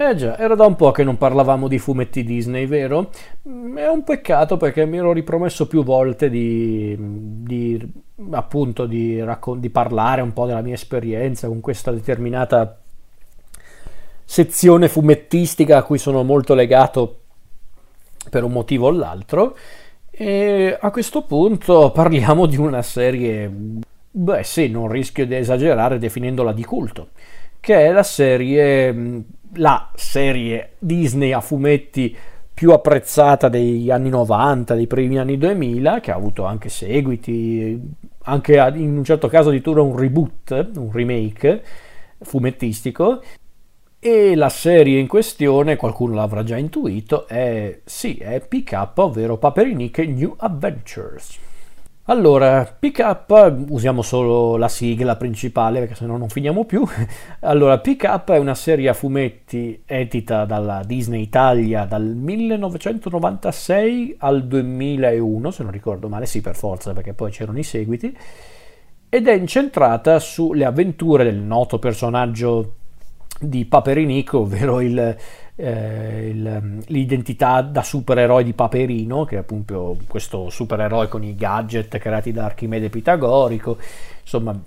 Eh già, era da un po' che non parlavamo di fumetti Disney, vero? È un peccato perché mi ero ripromesso più volte di parlare un po' della mia esperienza con questa determinata sezione fumettistica a cui sono molto legato per un motivo o l'altro. E a questo punto parliamo di una serie, beh sì, non rischio di esagerare definendola di culto, che è la serie Disney a fumetti più apprezzata degli anni 90, dei primi anni 2000, che ha avuto anche seguiti, anche in un certo caso addirittura un reboot, un remake fumettistico. E la serie in questione, qualcuno l'avrà già intuito, è PK, ovvero Paperiniche New Adventures. Allora, PK, usiamo solo la sigla principale perché sennò non finiamo più. Allora, PK è una serie a fumetti edita dalla Disney Italia dal 1996 al 2001, se non ricordo male, sì per forza perché poi c'erano i seguiti, ed è incentrata sulle avventure del noto personaggio di Paperinico, ovvero l'identità da supereroe di Paperino, che è appunto questo supereroe con i gadget creati da Archimede Pitagorico. Insomma,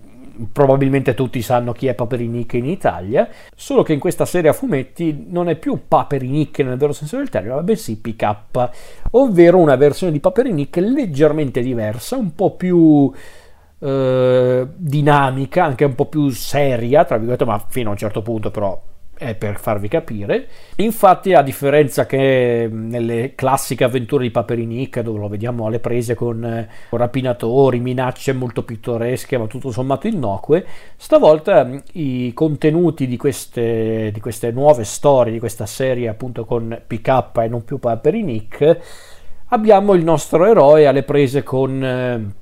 probabilmente tutti sanno chi è Paperiniche in Italia, solo che in questa serie a fumetti non è più Paperiniche nel vero senso del termine, bensì PK, ovvero una versione di Paperiniche leggermente diversa, un po' più dinamica, anche un po' più seria, tra virgolette, ma fino a un certo punto però è per farvi capire. Infatti, a differenza che nelle classiche avventure di Paperiniche, dove lo vediamo alle prese con rapinatori, minacce molto pittoresche ma tutto sommato innocue, stavolta i contenuti di queste nuove storie, di questa serie appunto con PK e non più Paperiniche, abbiamo il nostro eroe alle prese con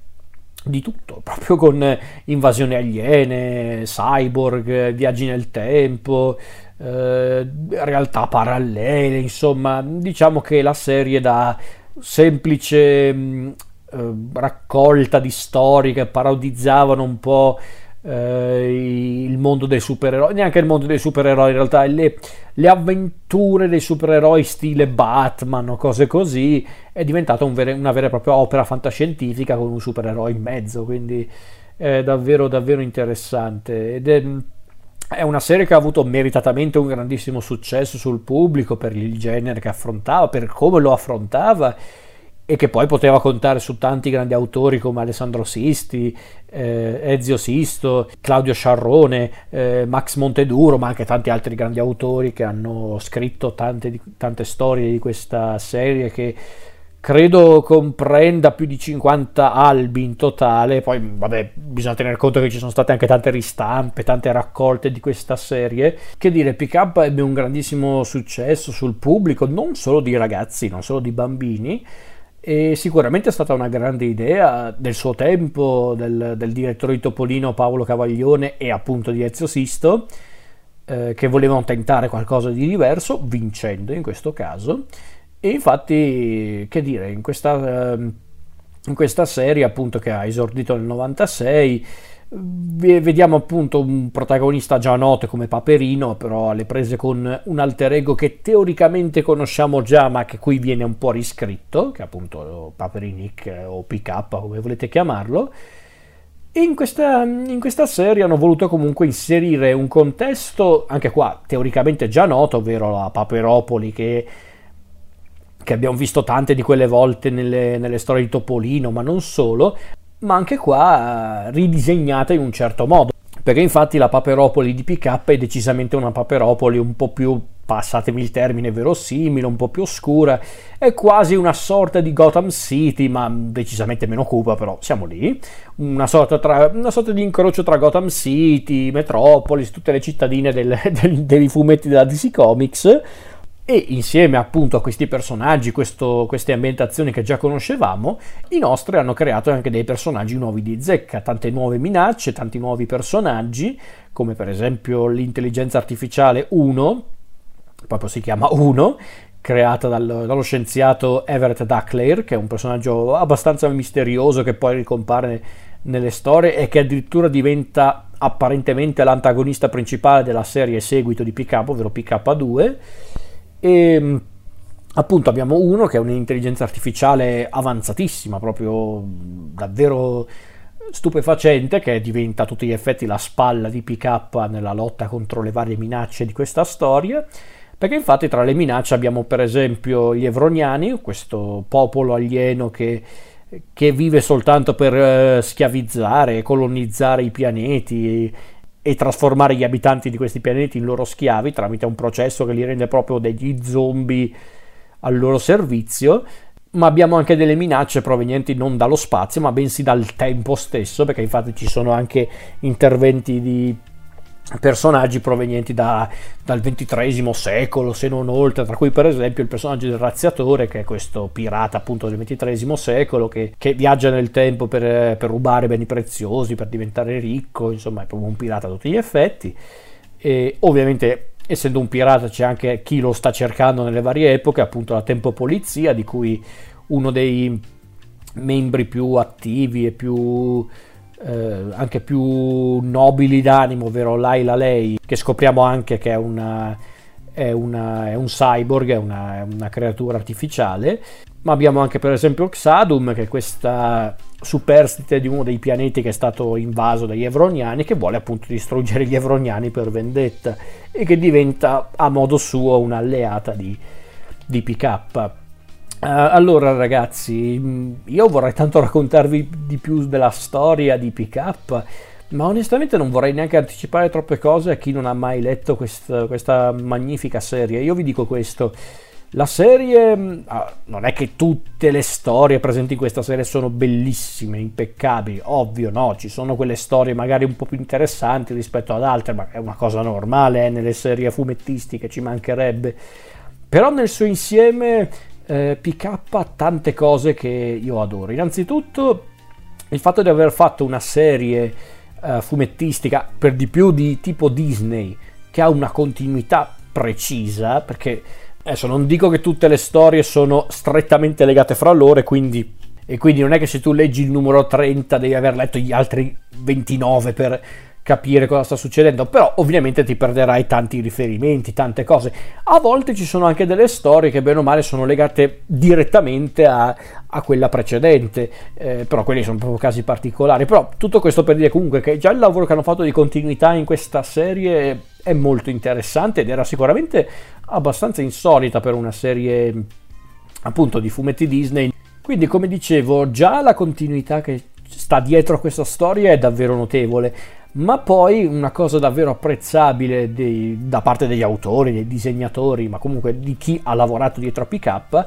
di tutto, proprio con invasioni aliene, cyborg, viaggi nel tempo, realtà parallele. Insomma, diciamo che la serie, da semplice raccolta di storie che parodizzavano un po' il mondo dei supereroi, neanche il mondo dei supereroi in realtà, le avventure dei supereroi stile Batman o cose così, è diventata una vera e propria opera fantascientifica con un supereroe in mezzo, quindi è davvero davvero interessante, ed è una serie che ha avuto meritatamente un grandissimo successo sul pubblico per il genere che affrontava, per come lo affrontava, e che poi poteva contare su tanti grandi autori come Alessandro Sisti, Ezio Sisto, Claudio Sciarrone, Max Monteduro, ma anche tanti altri grandi autori che hanno scritto tante storie di questa serie, che credo comprenda più di 50 albi in totale. Poi vabbè, bisogna tener conto che ci sono state anche tante ristampe, tante raccolte di questa serie. Che dire, PK ebbe un grandissimo successo sul pubblico, non solo di ragazzi, non solo di bambini, e sicuramente è stata una grande idea del suo tempo, del direttore di Topolino Paolo Cavaglione e appunto di Ezio Sisto, che volevano tentare qualcosa di diverso, vincendo in questo caso. E infatti, che dire, in questa serie appunto, che ha esordito nel 96, vediamo appunto un protagonista già noto come Paperino, però alle prese con un alter ego che teoricamente conosciamo già, ma che qui viene un po' riscritto, che è appunto Paperiniche o PK, come volete chiamarlo. E in questa serie hanno voluto comunque inserire un contesto, anche qua teoricamente già noto, ovvero la Paperopoli, che abbiamo visto tante di quelle volte nelle storie di Topolino, ma non solo, ma anche qua ridisegnata in un certo modo, perché infatti la Paperopoli di PK è decisamente una Paperopoli un po' più, passatemi il termine, verosimile, un po' più oscura, è quasi una sorta di Gotham City, ma decisamente meno cupa, però siamo lì, una sorta di incrocio tra Gotham City, Metropolis, tutte le cittadine dei fumetti della DC Comics. E insieme appunto a questi personaggi, queste ambientazioni che già conoscevamo, i nostri hanno creato anche dei personaggi nuovi di zecca, tante nuove minacce, tanti nuovi personaggi, come per esempio l'intelligenza artificiale Uno, proprio si chiama Uno, creata dallo scienziato Everett Ducklair, che è un personaggio abbastanza misterioso che poi ricompare nelle storie e che addirittura diventa apparentemente l'antagonista principale della serie seguito di PK, ovvero PK2, e appunto abbiamo uno che è un'intelligenza artificiale avanzatissima, proprio davvero stupefacente, che diventa a tutti gli effetti la spalla di PK nella lotta contro le varie minacce di questa storia, perché infatti tra le minacce abbiamo per esempio gli Evroniani, questo popolo alieno che vive soltanto per schiavizzare, colonizzare i pianeti e trasformare gli abitanti di questi pianeti in loro schiavi tramite un processo che li rende proprio degli zombie al loro servizio. Ma abbiamo anche delle minacce provenienti non dallo spazio ma bensì dal tempo stesso, perché infatti ci sono anche interventi di personaggi provenienti dal XXIII secolo se non oltre, tra cui per esempio il personaggio del Razziatore, che è questo pirata appunto del XXIII secolo che viaggia nel tempo per rubare beni preziosi, per diventare ricco, insomma è proprio un pirata a tutti gli effetti. E ovviamente essendo un pirata c'è anche chi lo sta cercando nelle varie epoche, appunto la tempopolizia, di cui uno dei membri più attivi e più anche più nobili d'animo, ovvero Layla Lei, che scopriamo anche che è un cyborg, è una creatura artificiale. Ma abbiamo anche per esempio Xadum, che è questa superstite di uno dei pianeti che è stato invaso dagli Evroniani, che vuole appunto distruggere gli Evroniani per vendetta e che diventa a modo suo un'alleata di PK. Allora ragazzi, io vorrei tanto raccontarvi di più della storia di PK, ma onestamente non vorrei neanche anticipare troppe cose a chi non ha mai letto questa magnifica serie. Io vi dico questo: la serie, non è che tutte le storie presenti in questa serie sono bellissime, impeccabili, ovvio no, ci sono quelle storie magari un po' più interessanti rispetto ad altre, ma è una cosa normale nelle serie fumettistiche, ci mancherebbe. Però nel suo insieme PK ha tante cose che io adoro. Innanzitutto il fatto di aver fatto una serie fumettistica per di più di tipo Disney, che ha una continuità precisa, perché adesso non dico che tutte le storie sono strettamente legate fra loro e quindi non è che se tu leggi il numero 30 devi aver letto gli altri 29 per capire cosa sta succedendo, però ovviamente ti perderai tanti riferimenti, tante cose. A volte ci sono anche delle storie che bene o male sono legate direttamente a quella precedente, però quelli sono proprio casi particolari. Però tutto questo per dire comunque che già il lavoro che hanno fatto di continuità in questa serie è molto interessante ed era sicuramente abbastanza insolita per una serie appunto di fumetti Disney. Quindi come dicevo, già la continuità che sta dietro a questa storia è davvero notevole. Ma poi una cosa davvero apprezzabile da parte degli autori, dei disegnatori, ma comunque di chi ha lavorato dietro a PK,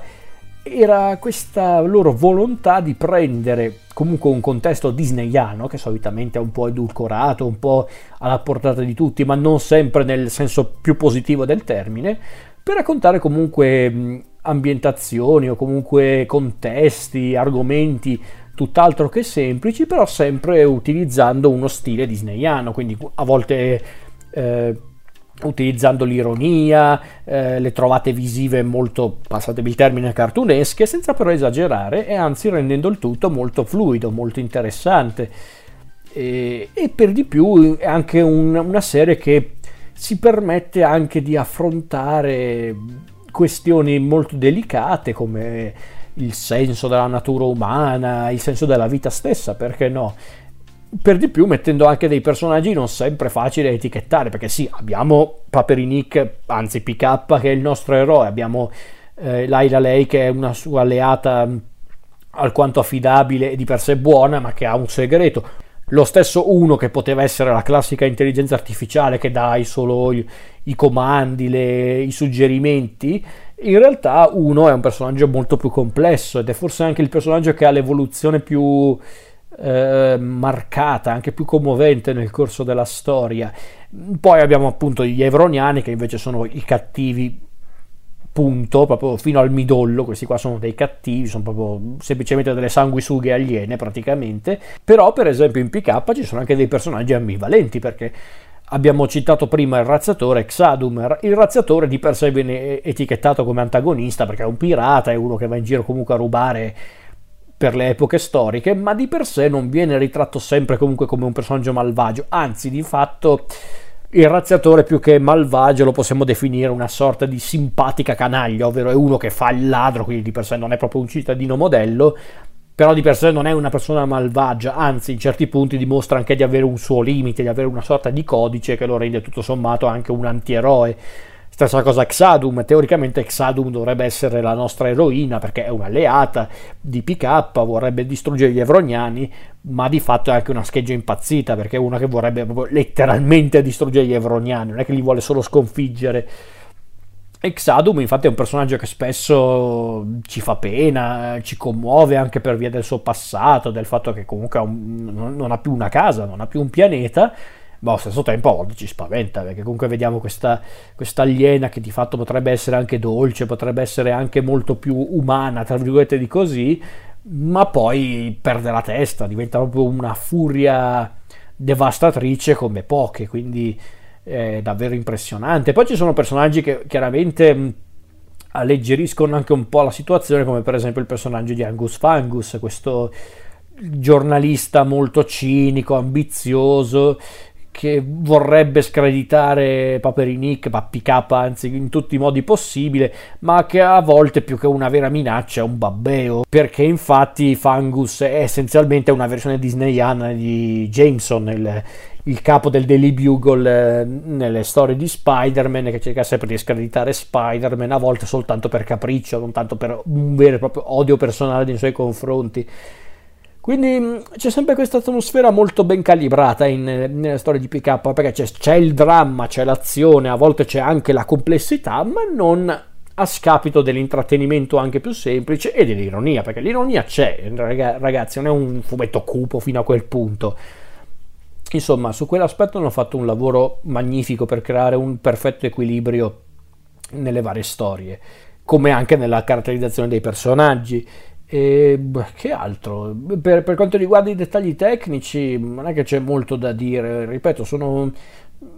era questa loro volontà di prendere comunque un contesto disneyano, che solitamente è un po' edulcorato, un po' alla portata di tutti, ma non sempre nel senso più positivo del termine, per raccontare comunque ambientazioni o comunque contesti, argomenti tutt'altro che semplici, però sempre utilizzando uno stile disneyano, quindi a volte utilizzando l'ironia, le trovate visive molto, passatemi il termine, cartunesche, senza però esagerare, e anzi rendendo il tutto molto fluido, molto interessante. E per di più è anche una serie che si permette anche di affrontare questioni molto delicate come il senso della natura umana, il senso della vita stessa, perché no? Per di più mettendo anche dei personaggi non sempre facili da etichettare, perché sì, abbiamo Paperinik, anzi PK, che è il nostro eroe, abbiamo Layla Lei, che è una sua alleata alquanto affidabile e di per sé buona, ma che ha un segreto. Lo stesso Uno, che poteva essere la classica intelligenza artificiale che dai solo i comandi, i suggerimenti, in realtà Uno è un personaggio molto più complesso ed è forse anche il personaggio che ha l'evoluzione più marcata, anche più commovente nel corso della storia. Poi abbiamo appunto gli Evroniani, che invece sono i cattivi, punto, proprio fino al midollo. Questi qua sono dei cattivi, sono proprio semplicemente delle sanguisughe aliene praticamente. Però per esempio in PK ci sono anche dei personaggi ambivalenti, perché abbiamo citato prima il Razziatore, Xadum. Il Razziatore di per sé viene etichettato come antagonista perché è un pirata, è uno che va in giro comunque a rubare per le epoche storiche, ma di per sé non viene ritratto sempre comunque come un personaggio malvagio, anzi di fatto il razziatore più che malvagio lo possiamo definire una sorta di simpatica canaglia, ovvero è uno che fa il ladro, quindi di per sé non è proprio un cittadino modello, però di per sé non è una persona malvagia, anzi in certi punti dimostra anche di avere un suo limite, di avere una sorta di codice che lo rende tutto sommato anche un antieroe. Stessa cosa Xadum, teoricamente Xadum dovrebbe essere la nostra eroina perché è un'alleata di PK, vorrebbe distruggere gli Evroniani, ma di fatto è anche una scheggia impazzita perché è una che vorrebbe proprio letteralmente distruggere gli Evroniani, non è che li vuole solo sconfiggere. Xadum infatti è un personaggio che spesso ci fa pena, ci commuove anche per via del suo passato, del fatto che comunque non ha più una casa, non ha più un pianeta, ma allo stesso tempo a volte ci spaventa perché comunque vediamo questa aliena che di fatto potrebbe essere anche dolce, potrebbe essere anche molto più umana tra virgolette di così, ma poi perde la testa, diventa proprio una furia devastatrice come poche, quindi è davvero impressionante. Poi ci sono personaggi che chiaramente alleggeriscono anche un po' la situazione, come per esempio il personaggio di Angus Fangus, questo giornalista molto cinico, ambizioso, che vorrebbe screditare Paperinik, PK anzi, in tutti i modi possibili, ma che a volte più che una vera minaccia è un babbeo, perché infatti Fangus è essenzialmente una versione disneyana di Jameson, il capo del Daily Bugle nelle storie di Spider-Man, che cerca sempre di screditare Spider-Man, a volte soltanto per capriccio, non tanto per un vero e proprio odio personale nei suoi confronti. Quindi c'è sempre questa atmosfera molto ben calibrata nelle storie di PK, perché c'è il dramma, c'è l'azione, a volte c'è anche la complessità, ma non a scapito dell'intrattenimento anche più semplice e dell'ironia, perché l'ironia c'è, ragazzi, non è un fumetto cupo fino a quel punto. Insomma, su quell'aspetto hanno fatto un lavoro magnifico per creare un perfetto equilibrio nelle varie storie, come anche nella caratterizzazione dei personaggi. E che altro? Per quanto riguarda i dettagli tecnici non è che c'è molto da dire, ripeto,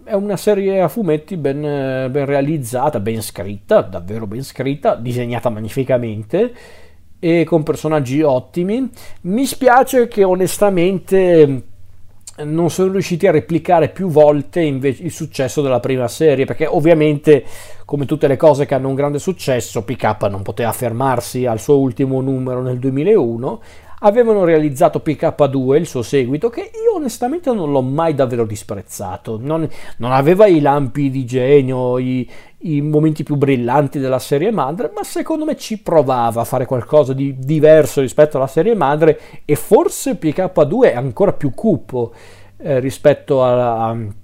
è una serie a fumetti ben realizzata, ben scritta, davvero ben scritta, disegnata magnificamente e con personaggi ottimi. Mi spiace che onestamente non sono riusciti a replicare più volte invece il successo della prima serie, perché ovviamente, come tutte le cose che hanno un grande successo, PK non poteva fermarsi al suo ultimo numero nel 2001, avevano realizzato PK2, il suo seguito, che io onestamente non l'ho mai davvero disprezzato, non aveva i lampi di genio, i momenti più brillanti della serie madre, ma secondo me ci provava a fare qualcosa di diverso rispetto alla serie madre, e forse PK2 è ancora più cupo rispetto al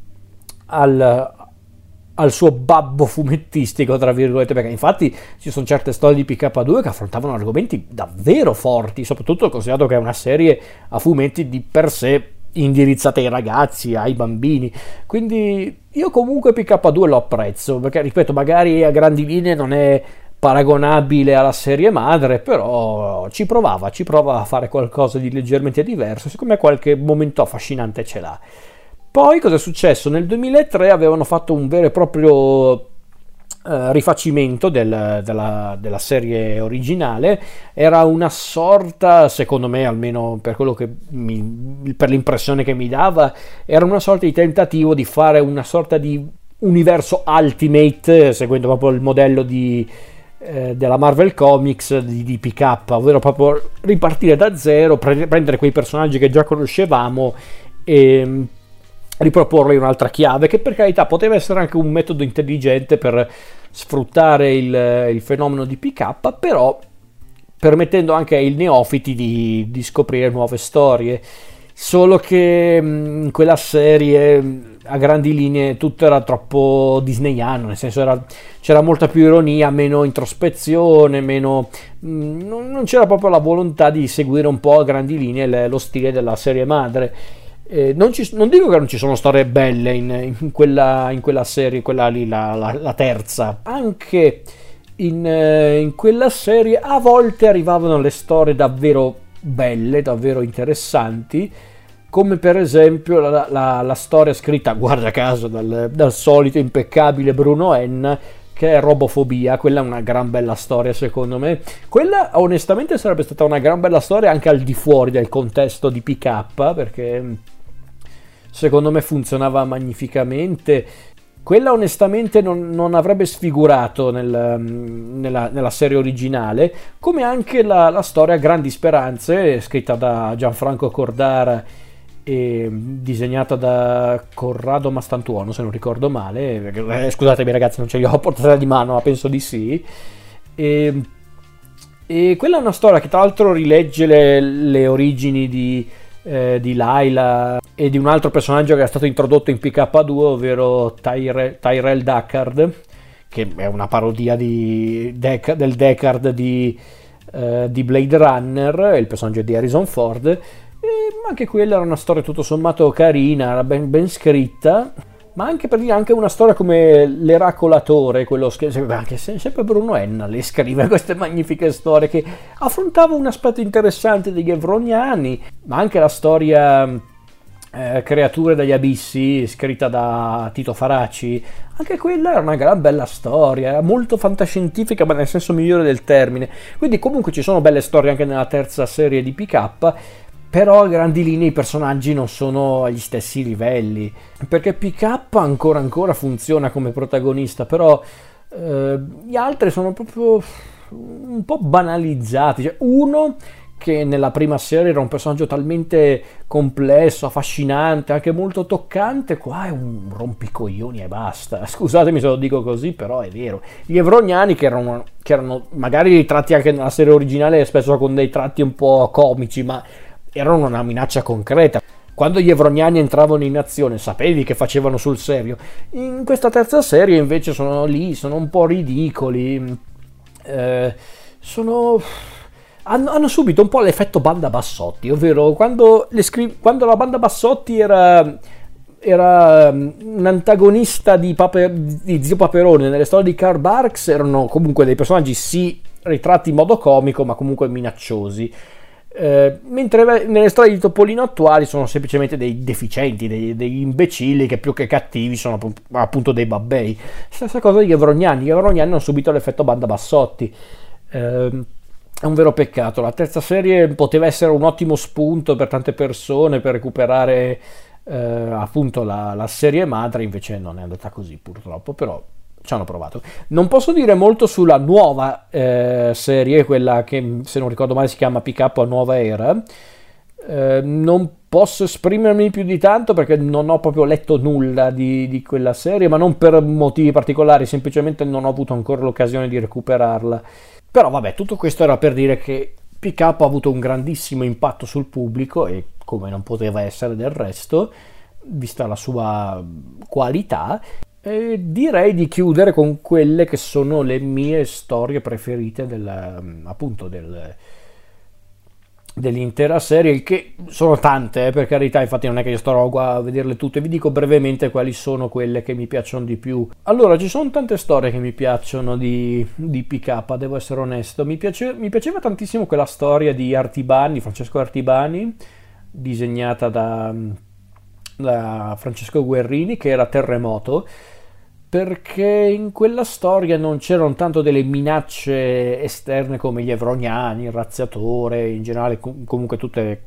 suo babbo fumettistico tra virgolette, perché infatti ci sono certe storie di PK2 che affrontavano argomenti davvero forti, soprattutto considerato che è una serie a fumetti di per sé indirizzata ai ragazzi, ai bambini, quindi io comunque PK2 lo apprezzo, perché ripeto, magari a grandi linee non è paragonabile alla serie madre, però ci prova a fare qualcosa di leggermente diverso, siccome qualche momento affascinante ce l'ha. Poi cosa è successo? Nel 2003 avevano fatto un vero e proprio rifacimento della serie originale, era una sorta, secondo me, almeno per quello che per l'impressione che mi dava, era una sorta di tentativo di fare una sorta di universo Ultimate, seguendo proprio il modello della Marvel Comics di PK, ovvero proprio ripartire da zero, prendere quei personaggi che già conoscevamo e riproporre un'altra chiave, che per carità poteva essere anche un metodo intelligente per sfruttare il fenomeno di PK, però permettendo anche ai neofiti di scoprire nuove storie. Solo che in quella serie a grandi linee tutto era troppo disneyano, nel senso c'era molta più ironia, meno introspezione, non c'era proprio la volontà di seguire un po' a grandi linee lo stile della serie madre. Non dico che non ci sono storie belle in quella serie, quella lì, la terza, anche in quella serie a volte arrivavano le storie davvero belle, davvero interessanti, come per esempio la storia scritta, guarda caso, dal solito impeccabile Bruno Enna, che è Robofobia. Quella è una gran bella storia, secondo me. Quella onestamente sarebbe stata una gran bella storia anche al di fuori del contesto di PK, perché secondo me funzionava magnificamente. Quella onestamente non avrebbe sfigurato nella serie originale, come anche la storia Grandi Speranze, scritta da Gianfranco Cordara e disegnata da Corrado Mastantuono, se non ricordo male. Scusatemi ragazzi, non ce li ho a portata di mano, ma penso di sì. E quella è una storia che tra l'altro rilegge le origini di Laila e di un altro personaggio che era stato introdotto in PK2, ovvero Tyrell Deckard, che è una parodia del Deckard di Blade Runner, il personaggio di Harrison Ford. Ma anche quella era una storia tutto sommato carina, era ben scritta. Ma anche per dire, anche una storia come L'Eracolatore, quello anche sempre Bruno Enna le scrive queste magnifiche storie, che affrontava un aspetto interessante degli evroniani, ma anche la storia Creature dagli Abissi, scritta da Tito Faraci, anche quella era una gran bella storia, molto fantascientifica, ma nel senso migliore del termine. Quindi comunque ci sono belle storie anche nella terza serie di PK, però a grandi linee i personaggi non sono agli stessi livelli, perché PK ancora funziona come protagonista, però gli altri sono proprio un po' banalizzati. Cioè, uno che nella prima serie era un personaggio talmente complesso, affascinante, anche molto toccante, qua è un rompicoglioni e basta. Scusatemi se lo dico così, però è vero. Gli evroniani, che erano magari ritratti anche nella serie originale, spesso con dei tratti un po' comici, ma erano una minaccia concreta. Quando gli evroniani entravano in azione sapevi che facevano sul serio. In questa terza serie invece sono lì, sono un po' ridicoli, hanno subito un po' l'effetto Banda Bassotti, ovvero quando la Banda Bassotti era un antagonista di Zio Paperone nelle storie di Karl Barks, erano comunque dei personaggi sì ritratti in modo comico, ma comunque minacciosi. Mentre nelle storie di Topolino attuali sono semplicemente dei deficienti, degli imbecilli che più che cattivi sono appunto dei babbei. Stessa cosa degli evroniani. Gli evroniani hanno subito l'effetto Banda Bassotti. È un vero peccato. La terza serie poteva essere un ottimo spunto per tante persone per recuperare appunto la serie madre, invece non è andata così purtroppo, però ci hanno provato. Non posso dire molto sulla nuova serie, quella che se non ricordo male si chiama PK Nuova Era. Non posso esprimermi più di tanto perché non ho proprio letto nulla di quella serie, ma non per motivi particolari, semplicemente non ho avuto ancora l'occasione di recuperarla. Però vabbè, tutto questo era per dire che PK ha avuto un grandissimo impatto sul pubblico, e come non poteva essere del resto, vista la sua qualità. E direi di chiudere con quelle che sono le mie storie preferite dell'intera serie, che sono tante, per carità, infatti non è che io starò qua a vederle tutte. Vi dico brevemente quali sono quelle che mi piacciono di più. Allora, ci sono tante storie che mi piacciono di PK, devo essere onesto. Mi piaceva tantissimo quella storia di Artibani, Francesco Artibani, disegnata da Francesco Guerrini, che era Terremoto, perché in quella storia non c'erano tanto delle minacce esterne come gli evroniani, il razziatore, in generale comunque tutte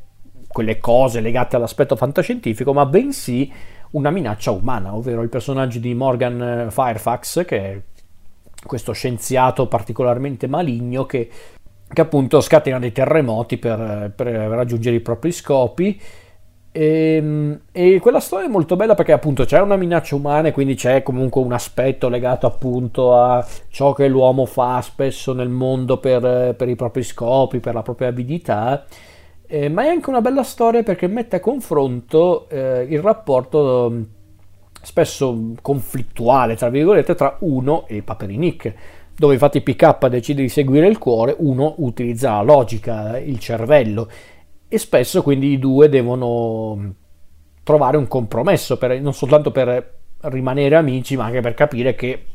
quelle cose legate all'aspetto fantascientifico, ma bensì una minaccia umana, ovvero il personaggio di Morgan Fairfax, che è questo scienziato particolarmente maligno che appunto scatena dei terremoti per raggiungere i propri scopi. E quella storia è molto bella perché appunto c'è una minaccia umana, e quindi c'è comunque un aspetto legato appunto a ciò che l'uomo fa spesso nel mondo per i propri scopi, per la propria avidità, ma è anche una bella storia perché mette a confronto il rapporto spesso conflittuale, tra virgolette, tra Uno e Paperinik, dove infatti PK decide di seguire il cuore, Uno utilizza la logica, il cervello, e spesso quindi i due devono trovare un compromesso, non soltanto per rimanere amici, ma anche per capire che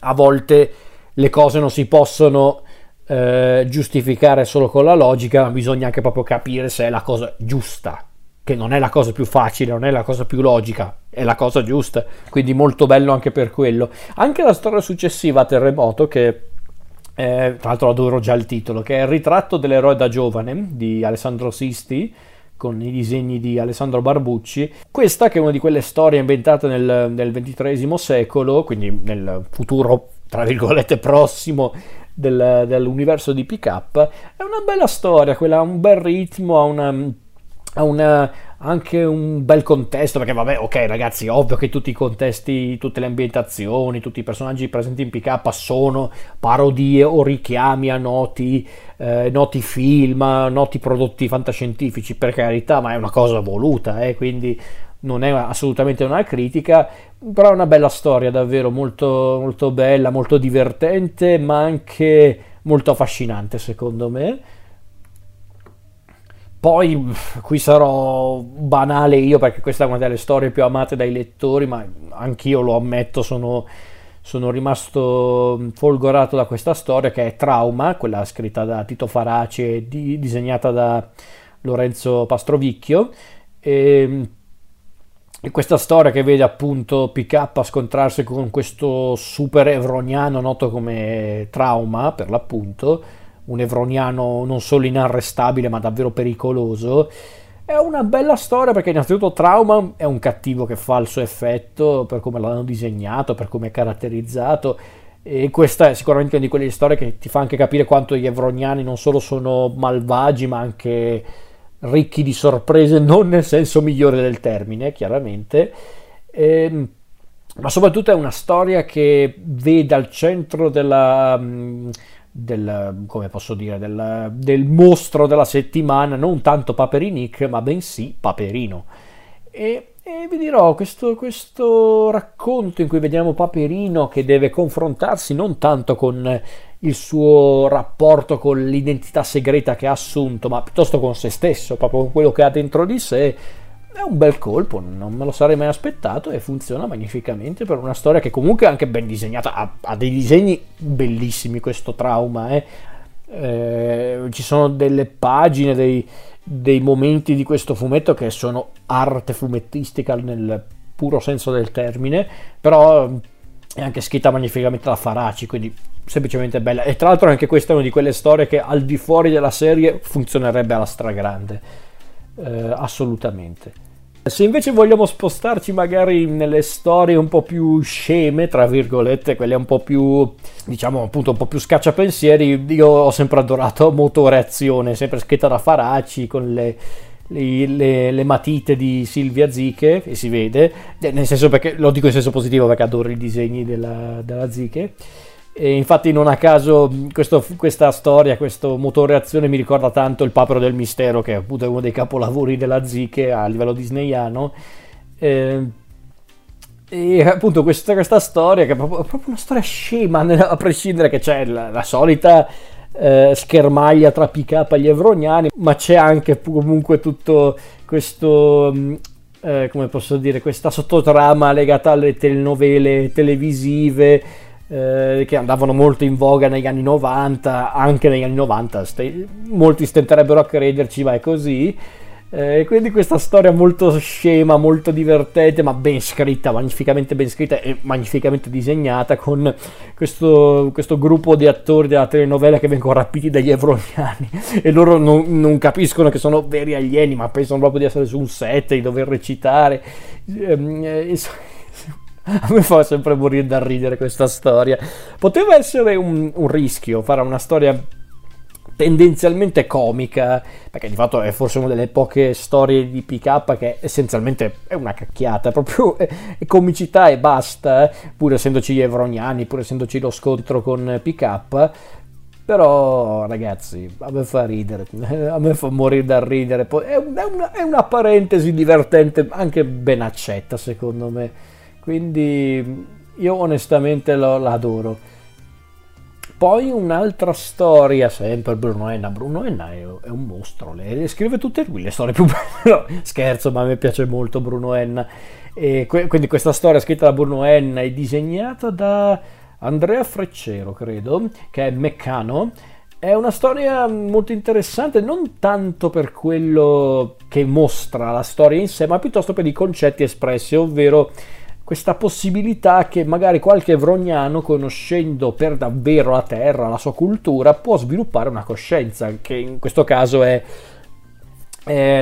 a volte le cose non si possono giustificare solo con la logica, ma bisogna anche proprio capire se è la cosa giusta che non è la cosa più facile, non è la cosa più logica, è la cosa giusta, quindi molto bello anche per quello. Anche la storia successiva a Terremoto, che tra l'altro adoro già il titolo, che è Il ritratto dell'eroe da giovane di Alessandro Sisti, con i disegni di Alessandro Barbucci. Questa, che è una di quelle storie inventate nel XXIII secolo, quindi nel futuro tra virgolette prossimo dell'universo di Pick Up, è una bella storia, quella ha un bel ritmo, anche un bel contesto, perché vabbè, ok ragazzi, ovvio che tutti i contesti, tutte le ambientazioni, tutti i personaggi presenti in Pick Up sono parodie o richiami a noti film, noti prodotti fantascientifici, per carità, ma è una cosa voluta, quindi non è assolutamente una critica, però è una bella storia davvero, molto, molto bella, molto divertente, ma anche molto affascinante secondo me. Poi qui sarò banale io, perché questa è una delle storie più amate dai lettori, ma anch'io lo ammetto, sono rimasto folgorato da questa storia, che è Trauma, quella scritta da Tito Faraci e disegnata da Lorenzo Pastrovicchio. E questa storia che vede appunto Pick Up scontrarsi con questo super evroniano noto come Trauma, per l'appunto, un evroniano non solo inarrestabile ma davvero pericoloso. È una bella storia perché innanzitutto Trauma è un cattivo che fa il suo effetto per come l'hanno disegnato, per come è caratterizzato, e questa è sicuramente una di quelle storie che ti fa anche capire quanto gli evroniani non solo sono malvagi ma anche ricchi di sorprese, non nel senso migliore del termine chiaramente, ma soprattutto è una storia che vede al centro del mostro della settimana non tanto Paperinik ma bensì Paperino, e vi dirò, questo racconto in cui vediamo Paperino che deve confrontarsi non tanto con il suo rapporto con l'identità segreta che ha assunto, ma piuttosto con se stesso, proprio con quello che ha dentro di sé, è un bel colpo, non me lo sarei mai aspettato, e funziona magnificamente per una storia che comunque è anche ben disegnata, ha dei disegni bellissimi questo Trauma, ci sono delle pagine, dei momenti di questo fumetto che sono arte fumettistica nel puro senso del termine, però è anche scritta magnificamente da Faraci, quindi semplicemente bella. E tra l'altro anche questa è una di quelle storie che al di fuori della serie funzionerebbe alla stragrande, assolutamente. Se invece vogliamo spostarci magari nelle storie un po' più sceme, tra virgolette, quelle un po' più, diciamo appunto, un po' più scacciapensieri, io ho sempre adorato Motore Azione, sempre scritta da Faraci, con le matite di Silvia Ziche, e si vede, nel senso, perché lo dico in senso positivo perché adoro i disegni della Ziche. E infatti non a caso questa storia, questo Motore Azione, mi ricorda tanto Il papero del mistero, che appunto è uno dei capolavori della Ziche a livello disneyano, e appunto questa storia che è proprio una storia scema, a prescindere che c'è la solita schermaglia tra Pick Up e gli evroniani, ma c'è anche comunque tutto questo questa sottotrama legata alle telenovele televisive, che andavano molto in voga negli anni 90, anche negli anni 90 molti stenterebbero a crederci, ma è così, quindi questa storia molto scema, molto divertente, ma ben scritta, magnificamente ben scritta e magnificamente disegnata, con questo gruppo di attori della telenovela che vengono rapiti dagli evroniani e loro non capiscono che sono veri alieni, ma pensano proprio di essere su un set, di dover recitare. A me fa sempre morire da ridere questa storia. Poteva essere un rischio fare una storia tendenzialmente comica, perché di fatto è forse una delle poche storie di Pick Up che essenzialmente è una cacchiata, proprio è comicità e basta, pur essendoci gli evroniani, pur essendoci lo scontro con Pick Up. Però ragazzi, a me fa ridere, a me fa morire da ridere. Poi è una parentesi divertente, anche ben accetta secondo me, quindi io onestamente l'adoro. Poi un'altra storia, sempre Bruno Enna è un mostro, le scrive tutte e due le storie più belle, no, scherzo, ma a me piace molto Bruno Enna, e quindi questa storia scritta da Bruno Enna e disegnata da Andrea Freccero, credo, che è Meccano, È una storia molto interessante, non tanto per quello che mostra la storia in sé, ma piuttosto per i concetti espressi, ovvero questa possibilità che magari qualche vrognano, conoscendo per davvero la terra, la sua cultura, può sviluppare una coscienza, che in questo caso è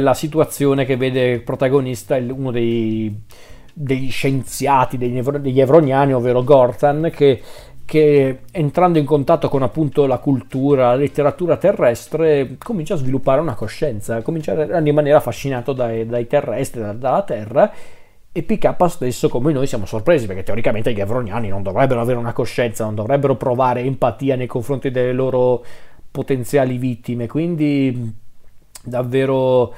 la situazione che vede il protagonista, uno degli scienziati, degli evroniani, ovvero Gortan, che entrando in contatto con appunto la cultura, la letteratura terrestre, comincia a sviluppare una coscienza, comincia a rimanere affascinato dai terrestri, dalla terra, e PK stesso, come noi, siamo sorpresi, perché teoricamente gli evroniani non dovrebbero avere una coscienza, non dovrebbero provare empatia nei confronti delle loro potenziali vittime, quindi davvero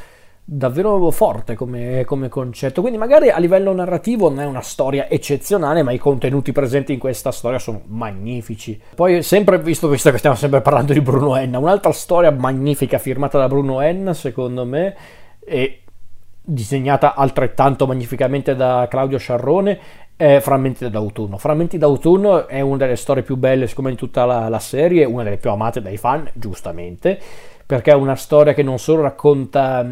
forte come concetto. Quindi magari a livello narrativo non è una storia eccezionale, ma i contenuti presenti in questa storia sono magnifici. Poi, sempre visto che stiamo sempre parlando di Bruno Enna, un'altra storia magnifica firmata da Bruno Enna, secondo me, e disegnata altrettanto magnificamente da Claudio Sciarrone, è Frammenti d'autunno. Frammenti d'autunno è una delle storie più belle, siccome in tutta la serie, una delle più amate dai fan, giustamente, perché è una storia che non solo racconta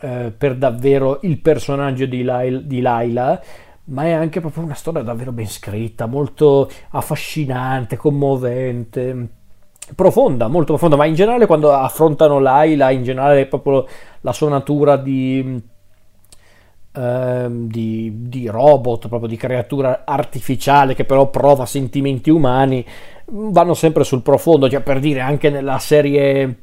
per davvero il personaggio di Laila, ma è anche proprio una storia davvero ben scritta, molto affascinante, commovente, profonda, molto profonda, ma in generale quando affrontano Laila, in generale proprio la sua natura di robot, proprio di creatura artificiale che però prova sentimenti umani, vanno sempre sul profondo, cioè, per dire, anche nella serie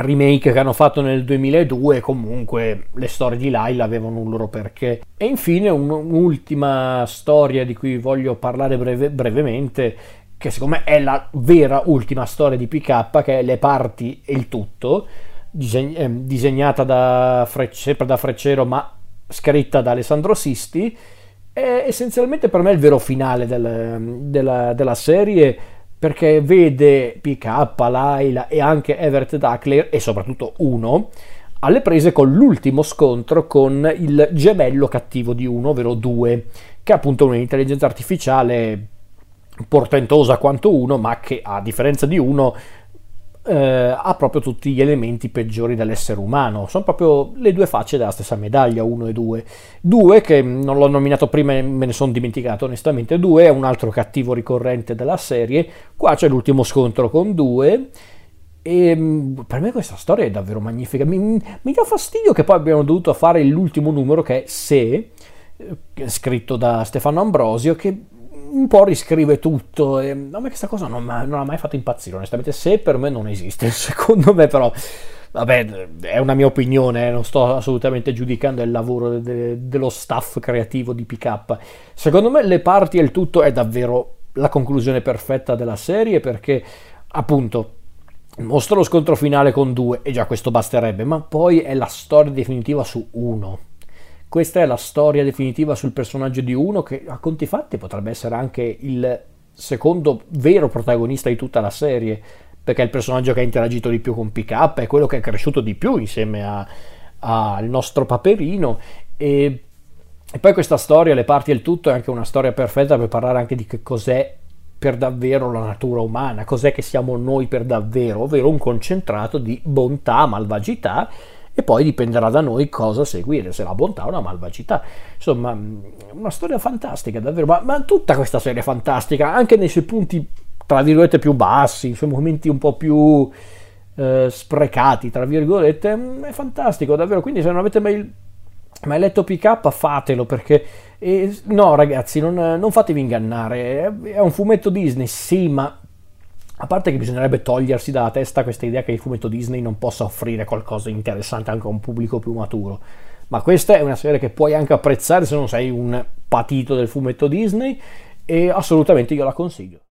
remake che hanno fatto nel 2002, comunque le storie di Laila avevano un loro perché. E infine un'ultima storia di cui voglio parlare brevemente, che secondo me è la vera ultima storia di PK, che è Le parti e il tutto, disegnata sempre da Freccero ma scritta da Alessandro Sisti. È essenzialmente per me il vero finale della serie, perché vede PK, Laila e anche Everett Duckler, e soprattutto Uno, alle prese con l'ultimo scontro con il gemello cattivo di Uno, ovvero 2, che è appunto un'intelligenza artificiale portentosa quanto Uno, ma che a differenza di Uno ha proprio tutti gli elementi peggiori dell'essere umano. Sono proprio le due facce della stessa medaglia, 1 e 2. 2, che non l'ho nominato prima e me ne sono dimenticato onestamente, 2 è un altro cattivo ricorrente della serie. Qua c'è l'ultimo scontro con 2, e per me questa storia è davvero magnifica. Mi dà fastidio che poi abbiamo dovuto fare l'ultimo numero, che è Se, scritto da Stefano Ambrosio, che un po' riscrive tutto, e a me questa cosa non ha mai fatto impazzire onestamente. Se, per me non esiste, secondo me, però vabbè, è una mia opinione, non sto assolutamente giudicando il lavoro dello staff creativo di PK. Secondo me Le parti e il tutto è davvero la conclusione perfetta della serie, perché appunto mostra lo scontro finale con 2, e già questo basterebbe, ma poi è la storia definitiva su 1. Questa è la storia definitiva sul personaggio di Uno, che a conti fatti potrebbe essere anche il secondo vero protagonista di tutta la serie, perché è il personaggio che ha interagito di più con PK, è quello che è cresciuto di più insieme al nostro Paperino. E poi questa storia, Le parti e il tutto, è anche una storia perfetta per parlare anche di che cos'è per davvero la natura umana, cos'è che siamo noi per davvero, ovvero un concentrato di bontà, malvagità, e poi dipenderà da noi cosa seguire, se la bontà o la malvagità. Insomma, una storia fantastica davvero, ma tutta questa serie è fantastica, anche nei suoi punti tra virgolette più bassi, sui momenti un po' più sprecati tra virgolette, è fantastico davvero. Quindi se non avete mai letto PK, fatelo, perché no ragazzi, non fatevi ingannare, è un fumetto Disney, sì, ma a parte che bisognerebbe togliersi dalla testa questa idea che il fumetto Disney non possa offrire qualcosa di interessante anche a un pubblico più maturo, ma questa è una serie che puoi anche apprezzare se non sei un patito del fumetto Disney, e assolutamente io la consiglio.